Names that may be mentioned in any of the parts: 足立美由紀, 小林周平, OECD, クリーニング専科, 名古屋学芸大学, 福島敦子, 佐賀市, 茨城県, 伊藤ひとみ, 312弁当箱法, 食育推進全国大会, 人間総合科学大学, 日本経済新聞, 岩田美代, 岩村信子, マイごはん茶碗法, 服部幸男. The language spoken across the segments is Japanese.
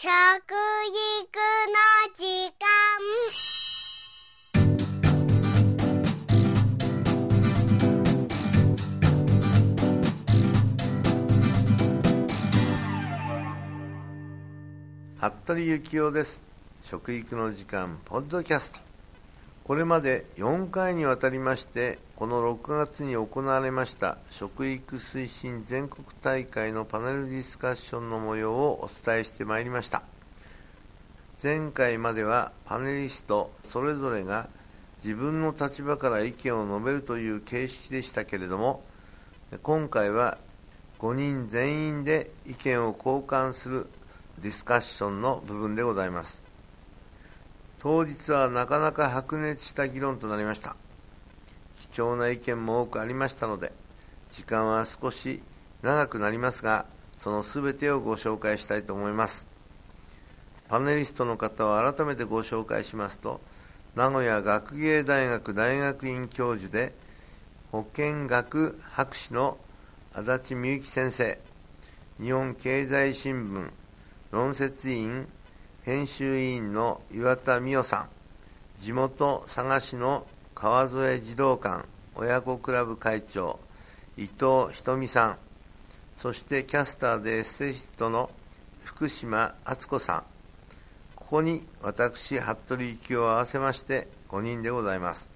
食育の時間。服部幸男です。食育の時間ポッドキャスト。これまで4回にわたりまして、この6月に行われました食育推進全国大会のパネルディスカッションの模様をお伝えしてまいりました。前回まではパネリストそれぞれが自分の立場から意見を述べるという形式でしたけれども、今回は5人全員で意見を交換するディスカッションの部分でございます。当日はなかなか白熱した議論となりました。貴重な意見も多くありましたので、時間は少し長くなりますが、そのすべてをご紹介したいと思います。パネリストの方を改めてご紹介しますと、名古屋学芸大学大学院教授で、保健学博士の足立美由紀先生、日本経済新聞論説委員編集委員の岩田美代さん、地元佐賀市の川添児童館親子クラブ会長伊藤ひとみさん、そしてキャスターでエッセイストの福島敦子さん、ここに私服部幸男を合わせまして5人でございます。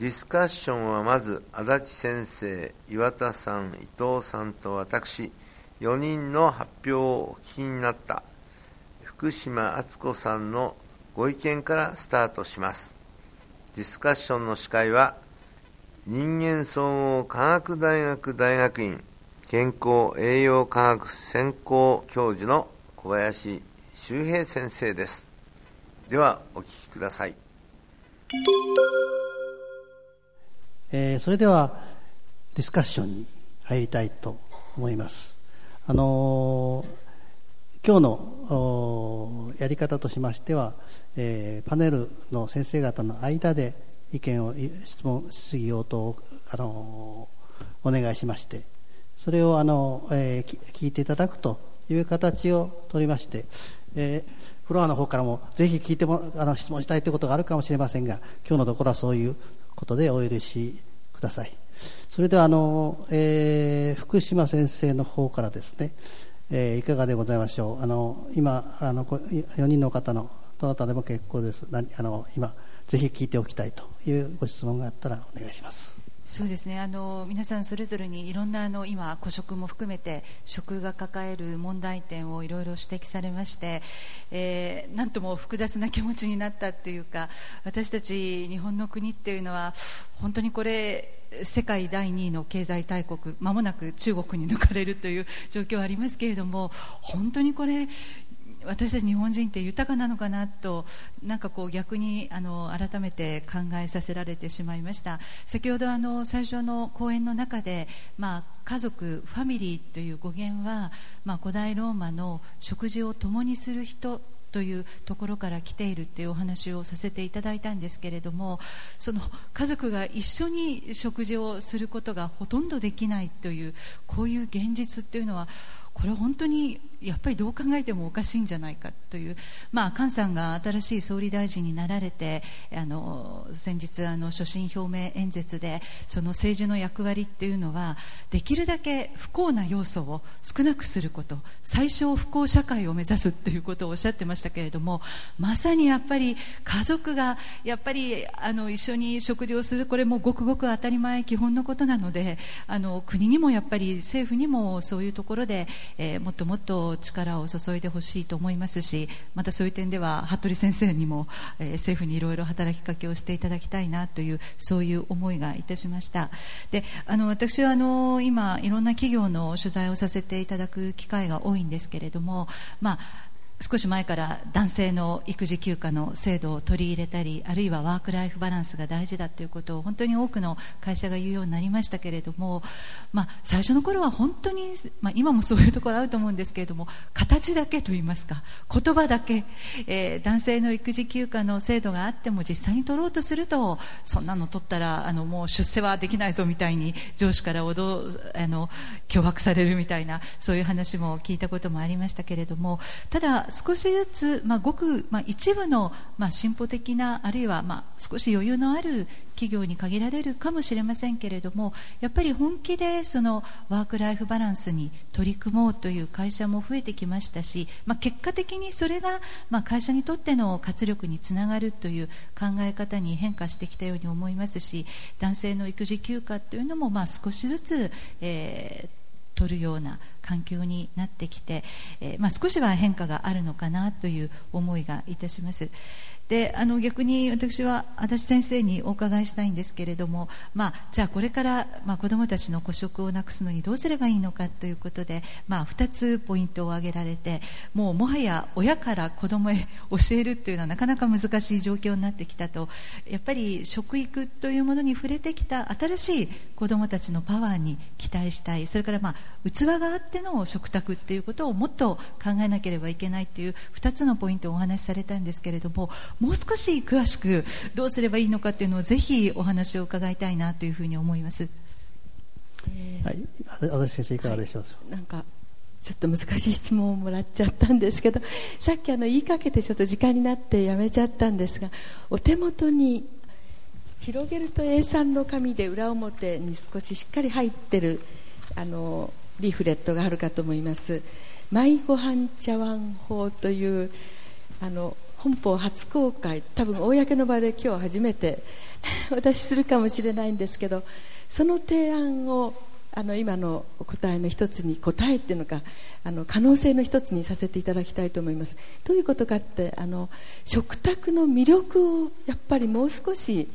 ディスカッションはまず足立先生、岩田さん、伊藤さんと私4人の発表をお聞きになった福島敦子さんのご意見からスタートします。ディスカッションの司会は、人間総合科学大学大学院健康栄養科学専攻教授の小林周平先生です。では、お聞きください。それでは、ディスカッションに入りたいと思います。今日のやり方としましては、パネルの先生方の間で意見を質問質疑応答をお願いしまして、それを聞いていただくという形をとりまして、フロアの方からもぜひ聞いても質問したいということがあるかもしれませんが、今日のところはそういうことでお許しください。それでは福島先生の方からですね、いかがでございましょう。今4人の方のどなたでも結構です。今ぜひ聞いておきたいというご質問があったらお願いします。そうですね、皆さんそれぞれにいろんな今個食も含めて食が抱える問題点をいろいろ指摘されまして、なんとも複雑な気持ちになったというか、私たち日本の国っていうのは本当にこれ世界第2位の経済大国、まもなく中国に抜かれるという状況はありますけれども、本当にこれ私たち日本人って豊かなのかなと、なんかこう逆に改めて考えさせられてしまいました。先ほど最初の講演の中で、家族ファミリーという語源は、古代ローマの食事を共にする人というところから来ているというお話をさせていただいたんですけれども、その家族が一緒に食事をすることがほとんどできないという、こういう現実というのは、これ本当にやっぱりどう考えてもおかしいんじゃないかという、菅さんが新しい総理大臣になられて、先日所信表明演説で、その政治の役割っていうのはできるだけ不幸な要素を少なくすること、最小不幸社会を目指すということをおっしゃってましたけれども、まさにやっぱり家族がやっぱり一緒に食事をする、これもごくごく当たり前基本のことなので、国にもやっぱり政府にもそういうところでもっともっと力を注いでほしいと思いますし、またそういう点では服部先生にも、政府にいろいろ働きかけをしていただきたいなという、そういう思いがいたしました。で私は今いろんな企業の取材をさせていただく機会が多いんですけれども、少し前から男性の育児休暇の制度を取り入れたり、あるいはワークライフバランスが大事だということを本当に多くの会社が言うようになりましたけれども、最初の頃は本当に、今もそういうところあると思うんですけれども、形だけといいますか、言葉だけ、男性の育児休暇の制度があっても実際に取ろうとすると、そんなの取ったらもう出世はできないぞみたいに上司から脅迫されるみたいな、そういう話も聞いたこともありましたけれども、ただ少しずつ、ごく、一部の、進歩的な、あるいは、少し余裕のある企業に限られるかもしれませんけれども、やっぱり本気でそのワークライフバランスに取り組もうという会社も増えてきましたし、結果的にそれが、会社にとっての活力につながるという考え方に変化してきたように思いますし、男性の育児休暇というのも、少しずつ、取るような環境になってきて、少しは変化があるのかなという思いがいたします。で、逆に私は足立先生にお伺いしたいんですけれども、じゃあこれから、子どもたちの孤食をなくすのにどうすればいいのかということで、2つポイントを挙げられて、もはや親から子どもへ教えるというのはなかなか難しい状況になってきたと、やっぱり食育というものに触れてきた新しい子どもたちのパワーに期待したい、それから、器があっての食卓ということをもっと考えなければいけないという2つのポイントをお話しされたんですけれども、もう少し詳しくどうすればいいのかというのをぜひお話を伺いたいなというふうに思います。足立先生いかがでしょうか。なんかちょっと難しい質問をもらっちゃったんですけど、さっき言いかけてちょっと時間になってやめちゃったんですが、お手元に広げると A3 の紙で裏表に少ししっかり入ってるリーフレットがあるかと思います。マイごはん茶碗法という本邦初公開、多分公の場で今日初めてお出しするかもしれないんですけど、その提案を今のお答えの一つに、答えっていうのか可能性の一つにさせていただきたいと思います。どういうことかって、食卓の魅力をやっぱりもう少し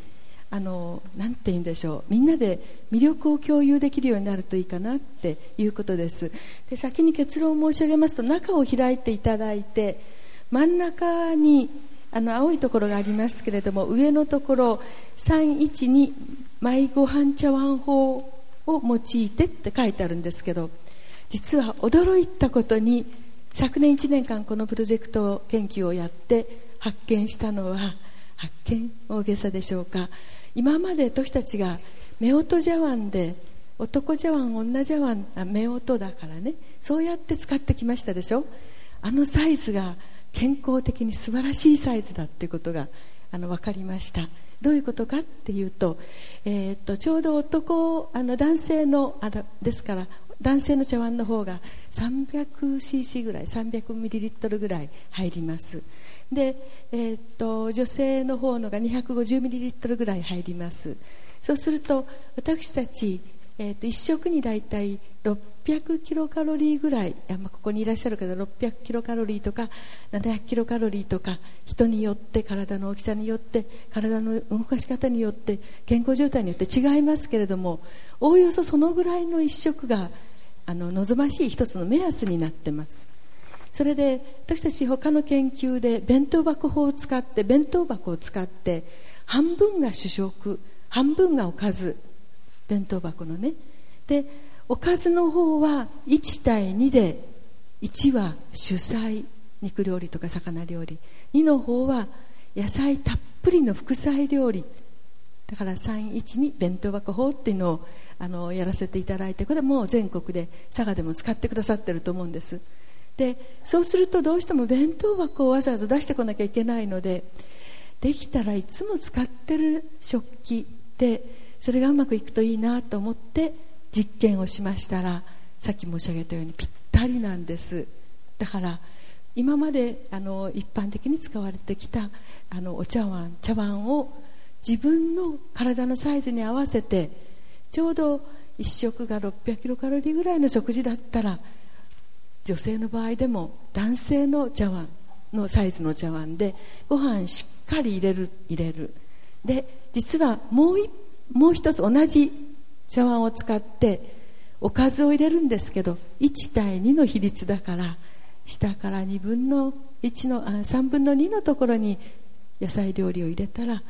なんて言うんでしょう、みんなで魅力を共有できるようになるといいかなっていうことです。で、先に結論を申し上げますと、中を開いていただいて、真ん中に青いところがありますけれども、上のところ312マイごはん茶碗法を用いてって書いてあるんですけど、実は驚いたことに、昨年1年間このプロジェクト研究をやって発見したのは、発見大げさでしょうか、今まで私たちが夫婦茶碗で男茶碗女茶碗、夫婦だからね、そうやって使ってきましたでしょ。サイズが健康的に素晴らしいサイズだということが分かりました。どういうことかっていうと、ちょうど男性のですから、男性の茶碗の方が 300cc ぐらい、 300ml ぐらい入ります。で、女性の方のが 250ml ぐらい入ります。そうすると私たち、1食にだいたい600キロカロリーぐらい、ここにいらっしゃる方600キロカロリーとか700キロカロリーとか、人によって体の大きさによって、体の動かし方によって、健康状態によって違いますけれども、おおよそそのぐらいの1食が望ましい一つの目安になってます。それで私たち他の研究で弁当箱を使って、半分が主食、半分がおかず、弁当箱のね。で、おかずの方は1対2で、1は主菜、肉料理とか魚料理、2の方は野菜たっぷりの副菜料理だから、312弁当箱法っていうのをやらせていただいて、これはもう全国で佐賀でも使ってくださってると思うんです。で、そうするとどうしても弁当箱をわざわざ出してこなきゃいけないので、できたらいつも使ってる食器で、それがうまくいくといいなと思って実験をしましたら、さっき申し上げたようにぴったりなんです。だから今まで一般的に使われてきたお茶碗を自分の体のサイズに合わせて、ちょうど1食が600キロカロリーぐらいの食事だったら、女性の場合でも男性の茶碗のサイズの茶碗でご飯しっかり入れる。で、実はもう一つ同じ茶碗を使っておかずを入れるんですけど、1対2の比率だから、下から3分の2のところに野菜料理を入れたら、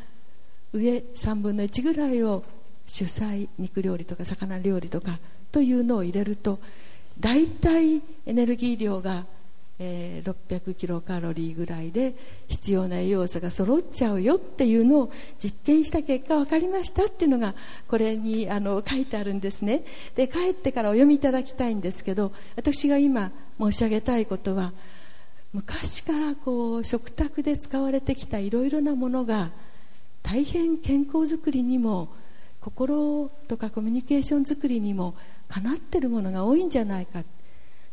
上3分の1ぐらいを主菜、肉料理とか魚料理とかというのを入れると、だいたいエネルギー量が600キロカロリーぐらいで必要な栄養素が揃っちゃうよっていうのを実験した結果分かりましたっていうのがこれに書いてあるんですね。で、帰ってからお読みいただきたいんですけど、私が今申し上げたいことは、昔からこう食卓で使われてきたいろいろなものが大変健康づくりにも心とかコミュニケーションづくりにもかなってるものが多いんじゃないか。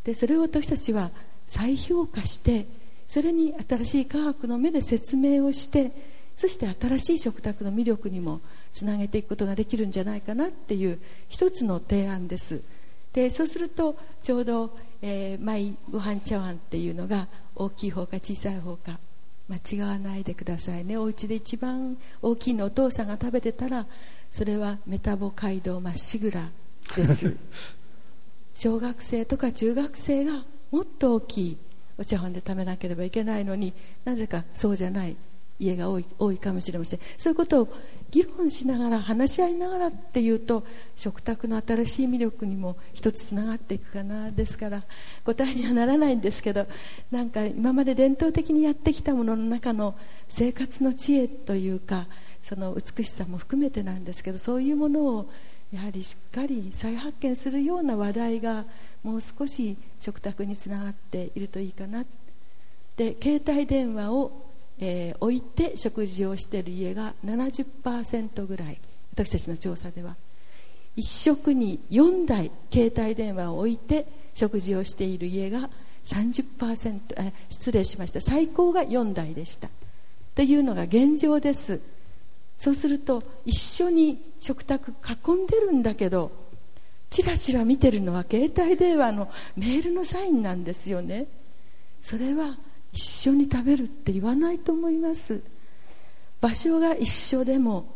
で、それを私たちは再評価して、それに新しい科学の目で説明をして、そして新しい食卓の魅力にもつなげていくことができるんじゃないかなっていう一つの提案です。で、そうするとちょうど、マイご飯茶碗っていうのが大きい方か小さい方か間違わないでくださいね。お家で一番大きいのお父さんが食べてたら、それはメタボ街道まっしぐらです小学生とか中学生がもっと大きいお茶碗で食べなければいけないのに、なぜかそうじゃない家が多いかもしれません。そういうことを議論しながら、話し合いながらっていうと、食卓の新しい魅力にも一つつながっていくかな。ですから答えにはならないんですけど、なんか今まで伝統的にやってきたものの中の生活の知恵というか、その美しさも含めてなんですけど、そういうものをやはりしっかり再発見するような話題がもう少し食卓につながっているといいかな。で、携帯電話を、置いて食事をしている家が 70% ぐらい、私たちの調査では一食に4台携帯電話を置いて食事をしている家が 30%、失礼しました、最高が4台でしたというのが現状です。そうすると一緒に食卓囲んでるんだけど、チラチラ見てるのは携帯電話のメールのサインなんですよね。それは一緒に食べるって言わないと思います。場所が一緒でも、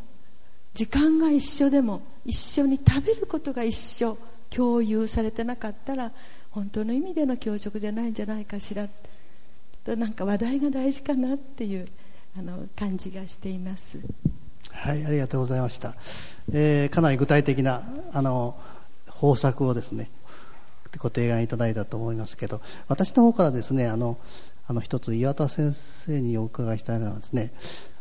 時間が一緒でも、一緒に食べることが一緒、共有されてなかったら本当の意味での共食じゃないんじゃないかしらと、なんか話題が大事かなっていう感じがしています。はい、ありがとうございました。かなり具体的な方策をですね、ご提案いただいたと思いますけど、私の方からですね、一つ岩田先生にお伺いしたいのはですね、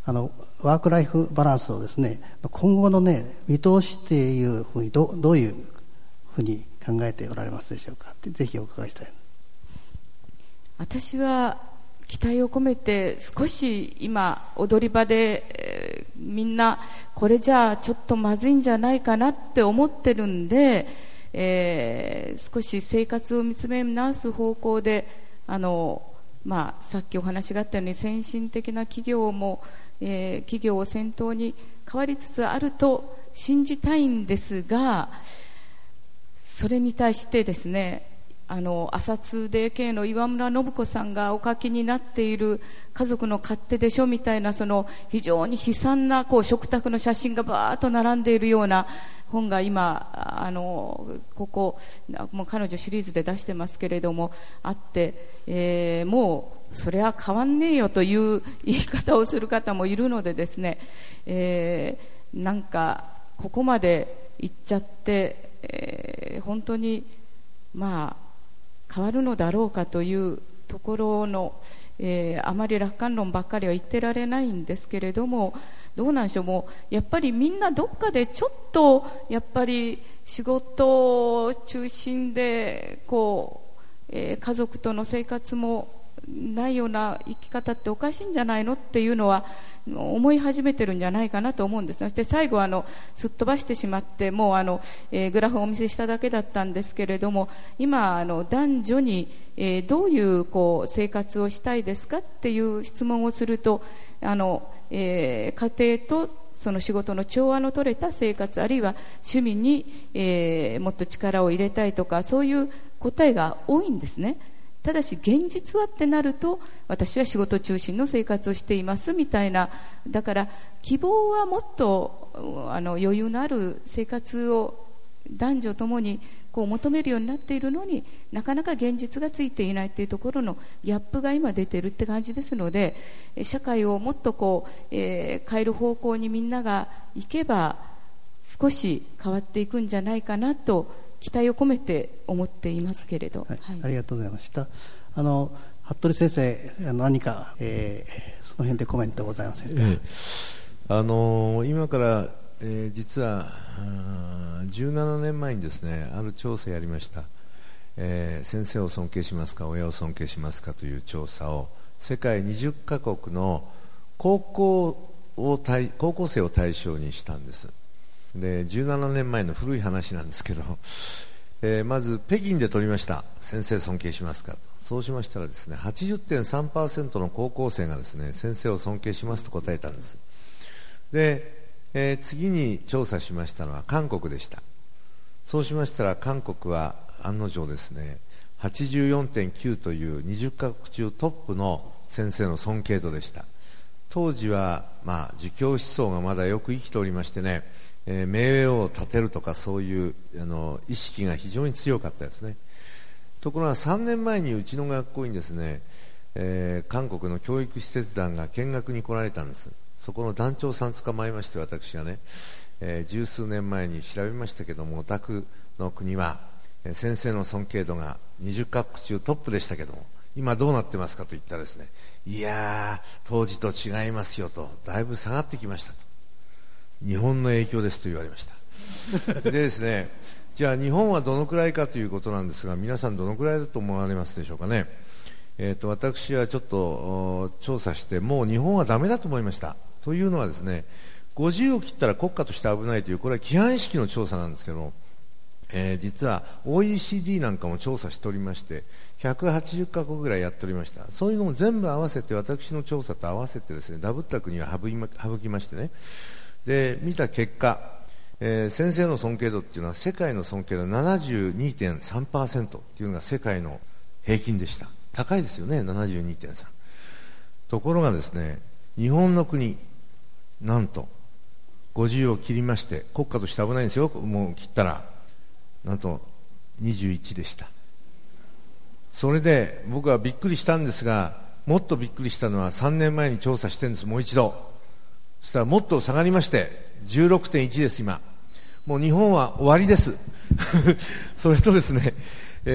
ワークライフバランスをですね、今後のね、見通しっていうふうにどういうふうに考えておられますでしょうか。ぜひお伺いしたい。私は期待を込めて、少し今踊り場で、みんなこれじゃあちょっとまずいんじゃないかなって思ってるんで、少し生活を見つめ直す方向で、さっきお話があったように先進的な企業も、企業を先頭に変わりつつあると信じたいんですが、それに対してですね、朝通で K の岩村信子さんがお書きになっている家族の勝手でしょみたいな、その非常に悲惨なこう食卓の写真がバーッと並んでいるような本が今もう彼女シリーズで出してますけれどもあって、もうそれは変わんねえよという言い方をする方もいるのでですね、なんかここまで行っちゃって、本当に変わるのだろうかというところの、あまり楽観論ばっかりは言ってられないんですけれども、どうなんでしょう、もうやっぱりみんなどっかでちょっとやっぱり仕事を中心で家族との生活もないような生き方っておかしいんじゃないのっていうのは思い始めてるんじゃないかなと思うんです。そして最後はすっ飛ばしてしまって、もうグラフをお見せしただけだったんですけれども、今男女に、どういう生活をしたいですかっていう質問をすると、家庭とその仕事の調和の取れた生活、あるいは趣味に、もっと力を入れたいとか、そういう答えが多いんですね。ただし現実はってなると、私は仕事中心の生活をしていますみたいな、だから希望はもっと余裕のある生活を男女ともにこう求めるようになっているのになかなか現実がついていないというところのギャップが今出ているって感じですので、社会をもっとこう、変える方向にみんなが行けば少し変わっていくんじゃないかなと期待を込めて思っていますけれど、はいはい、ありがとうございました。服部先生、何か、その辺でコメントございませんか。今から、実は17年前にですね、ある調査やりました。先生を尊敬しますか、親を尊敬しますかという調査を世界20カ国の高校生を対象にしたんです。で、17年前の古い話なんですけど、まず北京で取りました。先生尊敬しますかと。そうしましたらですね、 80.3% の高校生がですね、先生を尊敬しますと答えたんです。で、次に調査しましたのは韓国でした。そうしましたら韓国は案の定ですね、 84.9 という20カ国中トップの先生の尊敬度でした。当時は、儒教思想がまだよく生きておりましてね、名誉を立てるとかそういう意識が非常に強かったですね。ところが3年前にうちの学校にですね、韓国の教育施設団が見学に来られたんです。そこの団長さん捕まえまして、私がね、十数年前に調べましたけども、お宅の国は先生の尊敬度が20カ国中トップでしたけども、今どうなってますかと言ったらですね、いやー当時と違いますよと、だいぶ下がってきましたと、日本の影響ですと言われましたでですね、じゃあ日本はどのくらいかということなんですが、皆さんどのくらいだと思われますでしょうかね。私はちょっと調査して、もう日本はダメだと思いました。というのはですね、50を切ったら国家として危ないという、これは規範意識の調査なんですけど、実は OECD なんかも調査しておりまして、180カ国ぐらいやっておりました。そういうのも全部合わせて、私の調査と合わせてですね、ダブった国は省きましてね、で見た結果、先生の尊敬度っていうのは世界の尊敬度 72.3% っていうのが世界の平均でした。高いですよね、 72.3。 ところがですね、日本の国なんと50を切りまして、国家として危ないんですよ、もう切ったら、なんと21でした。それで僕はびっくりしたんですが、もっとびっくりしたのは3年前に調査してるんです、もう一度。そしたらもっと下がりまして、16.1 です。今もう日本は終わりですそれとですね、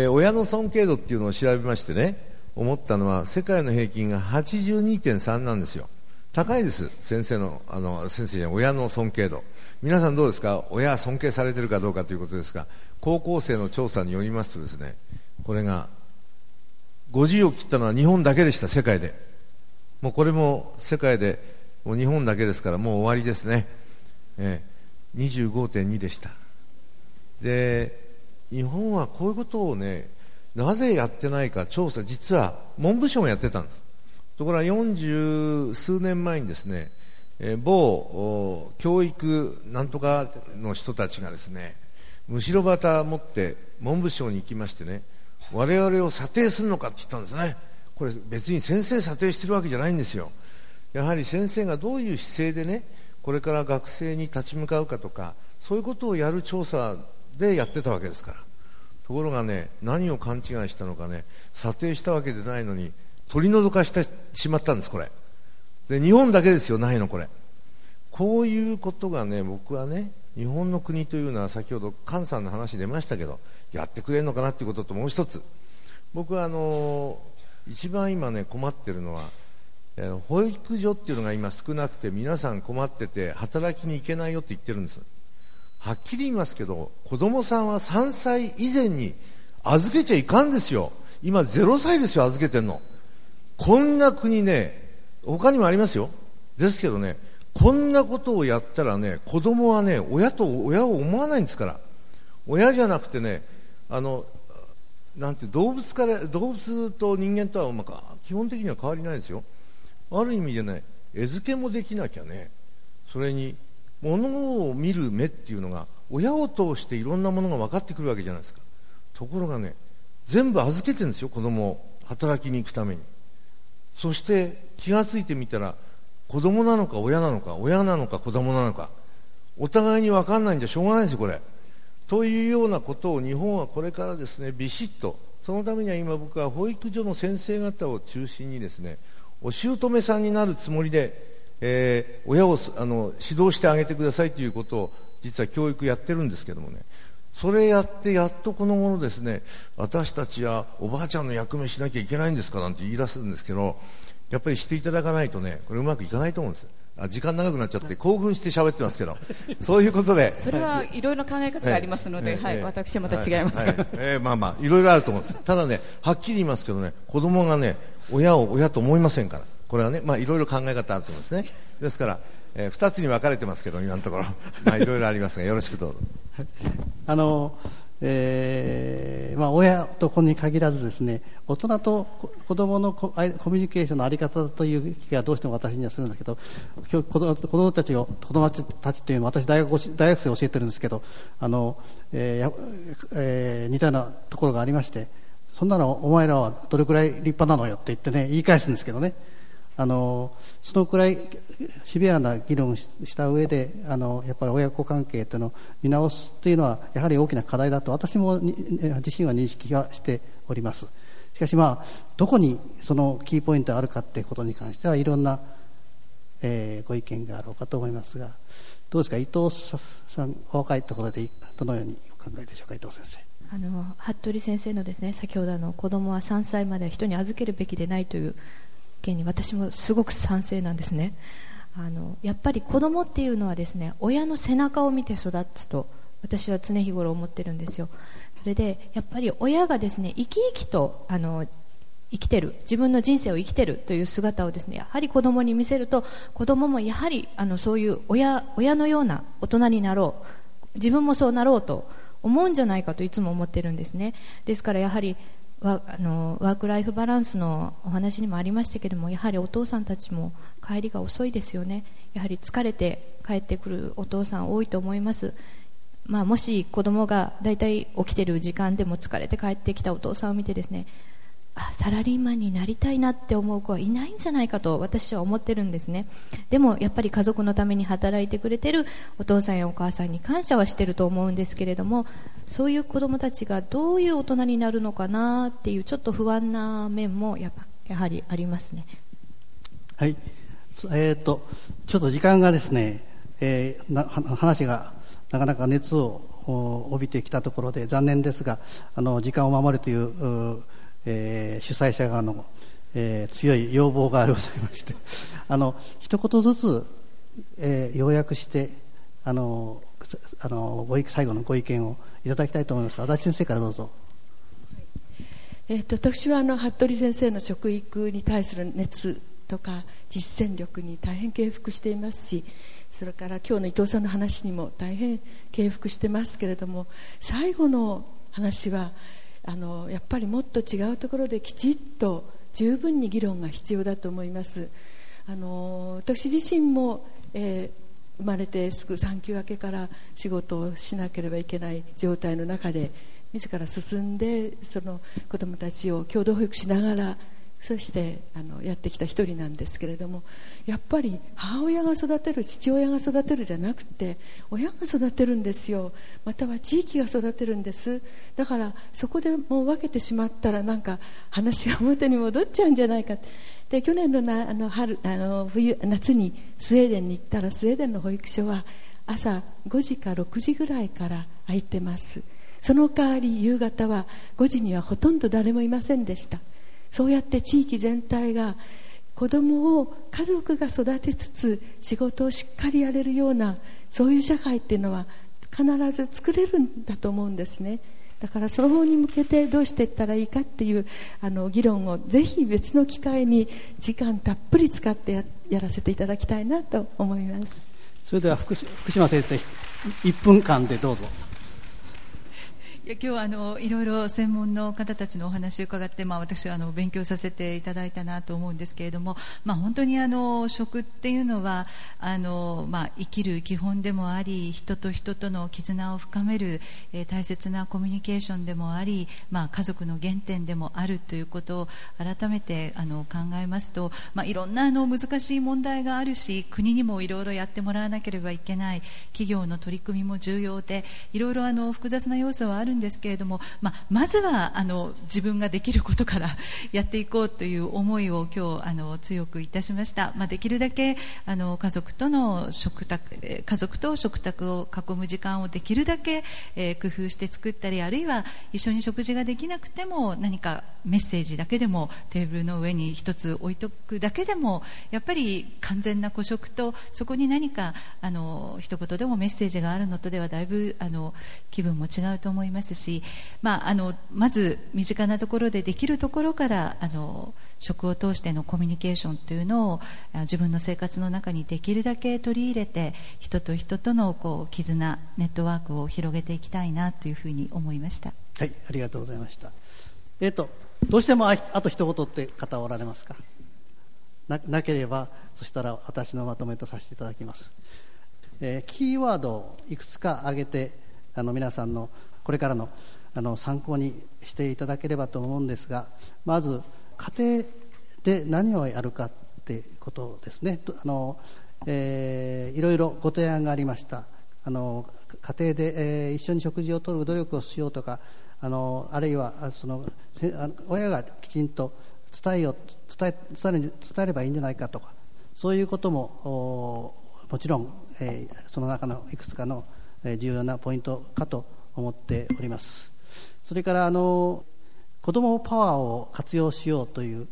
親の尊敬度っていうのを調べましてね、思ったのは世界の平均が 82.3 なんですよ。高いです、先生の、先生じゃない、親の尊敬度。皆さんどうですか、親尊敬されてるかどうかということですが、高校生の調査によりますとですね、これが50を切ったのは日本だけでした、世界で。もうこれも世界でもう日本だけですから、もう終わりですね。25.2 でした。で、日本はこういうことをね、なぜやってないか調査、実は文部省がやってたんです。ところが40数年前にですね、某教育なんとかの人たちがですね、むしろ旗持って文部省に行きましてね、我々を査定するのかって言ったんですね。これ別に先生査定してるわけじゃないんですよ。やはり先生がどういう姿勢でね、これから学生に立ち向かうかとか、そういうことをやる調査でやってたわけですから。ところがね、何を勘違いしたのかね、査定したわけでないのに取り除かしてしまったんです、これ。で、日本だけですよ、ないの、これ。こういうことがね、僕はね、日本の国というのは、先ほど菅さんの話出ましたけど、やってくれるのかなということと、もう一つ、僕は一番今ね、困ってるのは、保育所っていうのが今少なくて、皆さん困ってて働きに行けないよって言ってるんです。はっきり言いますけど、子供さんは3歳以前に預けちゃいかんですよ。今0歳ですよ、預けてんの。こんな国ね、他にもありますよ。ですけどね、こんなことをやったらね、子供はね、親を思わないんですから。親じゃなくてね、なんて動物と人間とは基本的には変わりないですよ。ある意味でね、餌付けもできなきゃね、それに物を見る目っていうのが、親を通していろんなものが分かってくるわけじゃないですか。ところがね、全部預けてるんですよ、子供を働きに行くために。そして気がついてみたら、子供なのか親なのか、親なのか子供なのか、お互いに分かんないんじゃしょうがないんですよ、これ。というようなことを日本はこれからですね、ビシッと、そのためには今僕は保育所の先生方を中心にですね、お姑さんになるつもりで、親を指導してあげてくださいということを実は教育やってるんですけどもね、それやってやっとこの頃ですね、私たちはおばあちゃんの役目しなきゃいけないんですかなんて言い出すんですけど、やっぱりしていただかないとね、これうまくいかないと思うんです。時間長くなっちゃって興奮して喋ってますけどそういうことで、それはいろいろ考え方がありますので、私はまた違いますから、まあまあいろいろあると思うんです。ただね、はっきり言いますけどね、子供がね、親を親と思いませんから、これはね、まあいろいろ考え方あると思うんですね。ですから、2つに分かれてますけど、今のところまあいろいろありますが、よろしくどうぞ。親と子に限らずですね、大人と子どものコミュニケーションの在り方という気がどうしても私にはするんですけど、今日子どもたちというのは私大学生を教えてるんですけど、似たようなところがありまして、そんなのお前らはどれくらい立派なのよって言ってね、言い返すんですけどね、そのくらいシビアな議論をした上で、やっぱり親子関係というのを見直すというのはやはり大きな課題だと私も自身は認識はしております。しかし、まあどこにそのキーポイントがあるかということに関してはいろんな、ご意見があろうかと思いますが、どうですか、伊藤さん、お若いところでどのようにお考えでしょうか。伊藤先生、服部先生のですね、先ほど子どもは3歳までは人に預けるべきでないという件に私もすごく賛成なんですね。やっぱり子どもっていうのはですね、親の背中を見て育つと私は常日頃思ってるんですよ。それでやっぱり親がですね、生き生きと生きてる、自分の人生を生きてるという姿をですね、やはり子どもに見せると、子どももやはりそういう親のような大人になろう、自分もそうなろうと思うんじゃないかといつも思ってるんですね。ですからやはりワークライフバランスのお話にもありましたけれども、やはりお父さんたちも帰りが遅いですよね。やはり疲れて帰ってくるお父さん多いと思います。まあ、もし子供がだいたい起きてる時間でも疲れて帰ってきたお父さんを見てですね、サラリーマンになりたいなって思う子はいないんじゃないかと私は思ってるんですね。でもやっぱり家族のために働いてくれてるお父さんやお母さんに感謝はしてると思うんですけれども、そういう子どもたちがどういう大人になるのかなっていうちょっと不安な面もやはりありますね。はい、ちょっと時間がですね、話がなかなか熱を帯びてきたところで残念ですが、時間を守るという主催者側の、強い要望がございまして一言ずつ、要約して最後のご意見をいただきたいと思います。足立先生からどうぞ。私は服部先生の食育に対する熱とか実践力に大変敬服していますし、それから今日の伊藤さんの話にも大変敬服してますけれども、最後の話はやっぱりもっと違うところできちっと十分に議論が必要だと思います。私自身も、生まれてすぐ産休明けから仕事をしなければいけない状態の中で自ら進んで、その子どもたちを共同保育しながら、そしてやってきた一人なんですけれども、やっぱり母親が育てる、父親が育てるじゃなくて親が育てるんですよ。または地域が育てるんです。だからそこでもう分けてしまったら、なんか話が表に戻っちゃうんじゃないかで、去年の夏にスウェーデンに行ったら、スウェーデンの保育所は朝5時か6時ぐらいから空いてます。その代わり夕方は5時にはほとんど誰もいませんでした。そうやって地域全体が子どもを家族が育てつつ仕事をしっかりやれるような、そういう社会っていうのは必ず作れるんだと思うんですね。だからその方に向けてどうしていったらいいかっていう議論をぜひ別の機会に時間たっぷり使って やらせていただきたいなと思います。それでは 福島先生、1分間でどうぞ。いや今日いろいろ専門の方たちのお話を伺って、私は勉強させていただいたなと思うんですけれども、本当に食っていうのは生きる基本でもあり、人と人との絆を深める、大切なコミュニケーションでもあり、家族の原点でもあるということを改めて考えますと、いろんな難しい問題があるし、国にもいろいろやってもらわなければいけない、企業の取り組みも重要で、いろいろ複雑な要素はあるんですけれども、まずは自分ができることからやっていこうという思いを今日強くいたしました。できるだけ家族と食卓を囲む時間をできるだけ、工夫して作ったり、あるいは一緒に食事ができなくても何かメッセージだけでもテーブルの上に一つ置いとくだけでも、やっぱり完全な個食とそこに何か一言でもメッセージがあるのとではだいぶ気分も違うと思いますし、まず身近なところでできるところから食を通してのコミュニケーションというのを自分の生活の中にできるだけ取り入れて、人と人との絆、ネットワークを広げていきたいなというふうに思いました。はい、ありがとうございました。どうしてもあと一言って方おられますか？ なければ、そしたら私のまとめとさせていただきます。キーワードをいくつか挙げて、皆さんのこれからの参考にしていただければと思うんですが、まず家庭で何をやるかってことですね。いろいろご提案がありました。家庭で、一緒に食事をとる努力をしようとか、あるいは親がきちんと伝えればいいんじゃないかとか、そういうことももちろん、その中のいくつかの重要なポイントかと思っております。それから子どもパワーを活用しようという、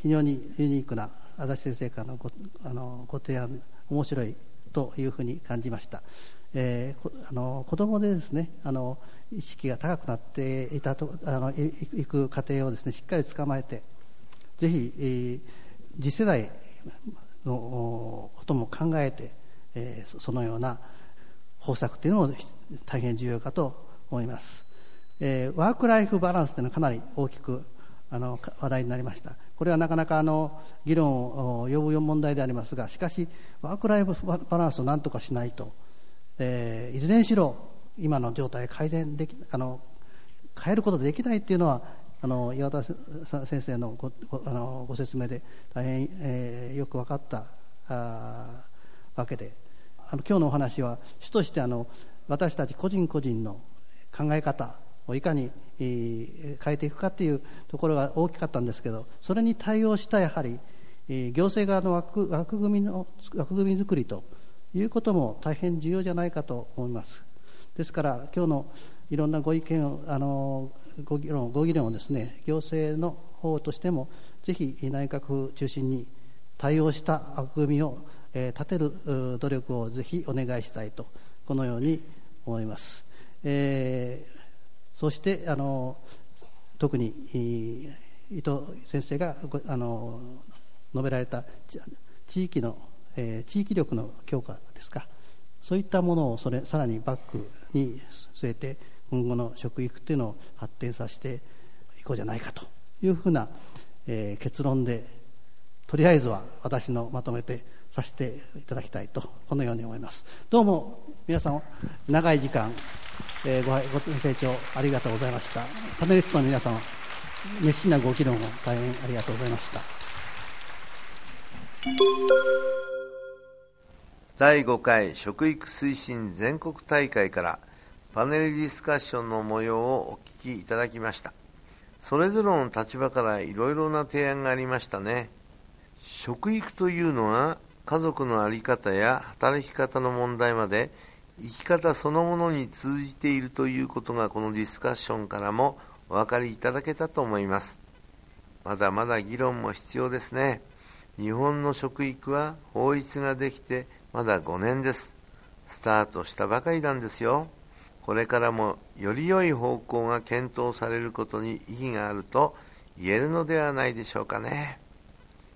非常にユニークな足立先生からのご提案、面白いというふうに感じました。子どもでですね、意識が高くなっていく過程をですね、しっかり捕まえて、ぜひ、次世代のことも考えて、そのような方策というのも大変重要かと思います。ワークライフバランスというのはかなり大きく話題になりました。これはなかなか議論を呼ぶ問題でありますが、しかしワークライフバランスを何とかしないと、いずれにしろ今の状態を変えることができないというのは、岩田先生のご説明で大変、よく分かったわけで、今日のお話は主として私たち個人個人の考え方をいかに変えていくかというところが大きかったんですけど、それに対応したやはり行政側の枠組み作りということも大変重要じゃないかと思います。ですから今日のいろんなご議論をですね、行政の方としてもぜひ内閣府中心に対応した枠組みを立てる努力をぜひお願いしたいと、このように思います。そして特に伊藤先生が述べられた地域力の強化ですか、そういったものをさらにバックに据えて、今後の食育というのを発展させていこうじゃないかというふうな、結論で、とりあえずは私のまとめてさせていただきたいと、このように思います。どうも皆さん長い時間、ご清聴ありがとうございました。パネリストの皆さん、熱心なご議論を大変ありがとうございました。第5回食育推進全国大会からパネルディスカッションの模様をお聞きいただきました。それぞれの立場からいろいろな提案がありましたね。食育というのは家族の在り方や働き方の問題まで生き方そのものに通じているということが、このディスカッションからもお分かりいただけたと思います。まだまだ議論も必要ですね。日本の食育は法律ができてまだ5年です。スタートしたばかりなんですよ。これからもより良い方向が検討されることに意義があると言えるのではないでしょうかね。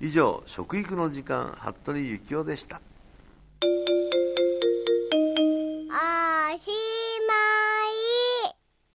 以上、食育の時間、服部幸男でした。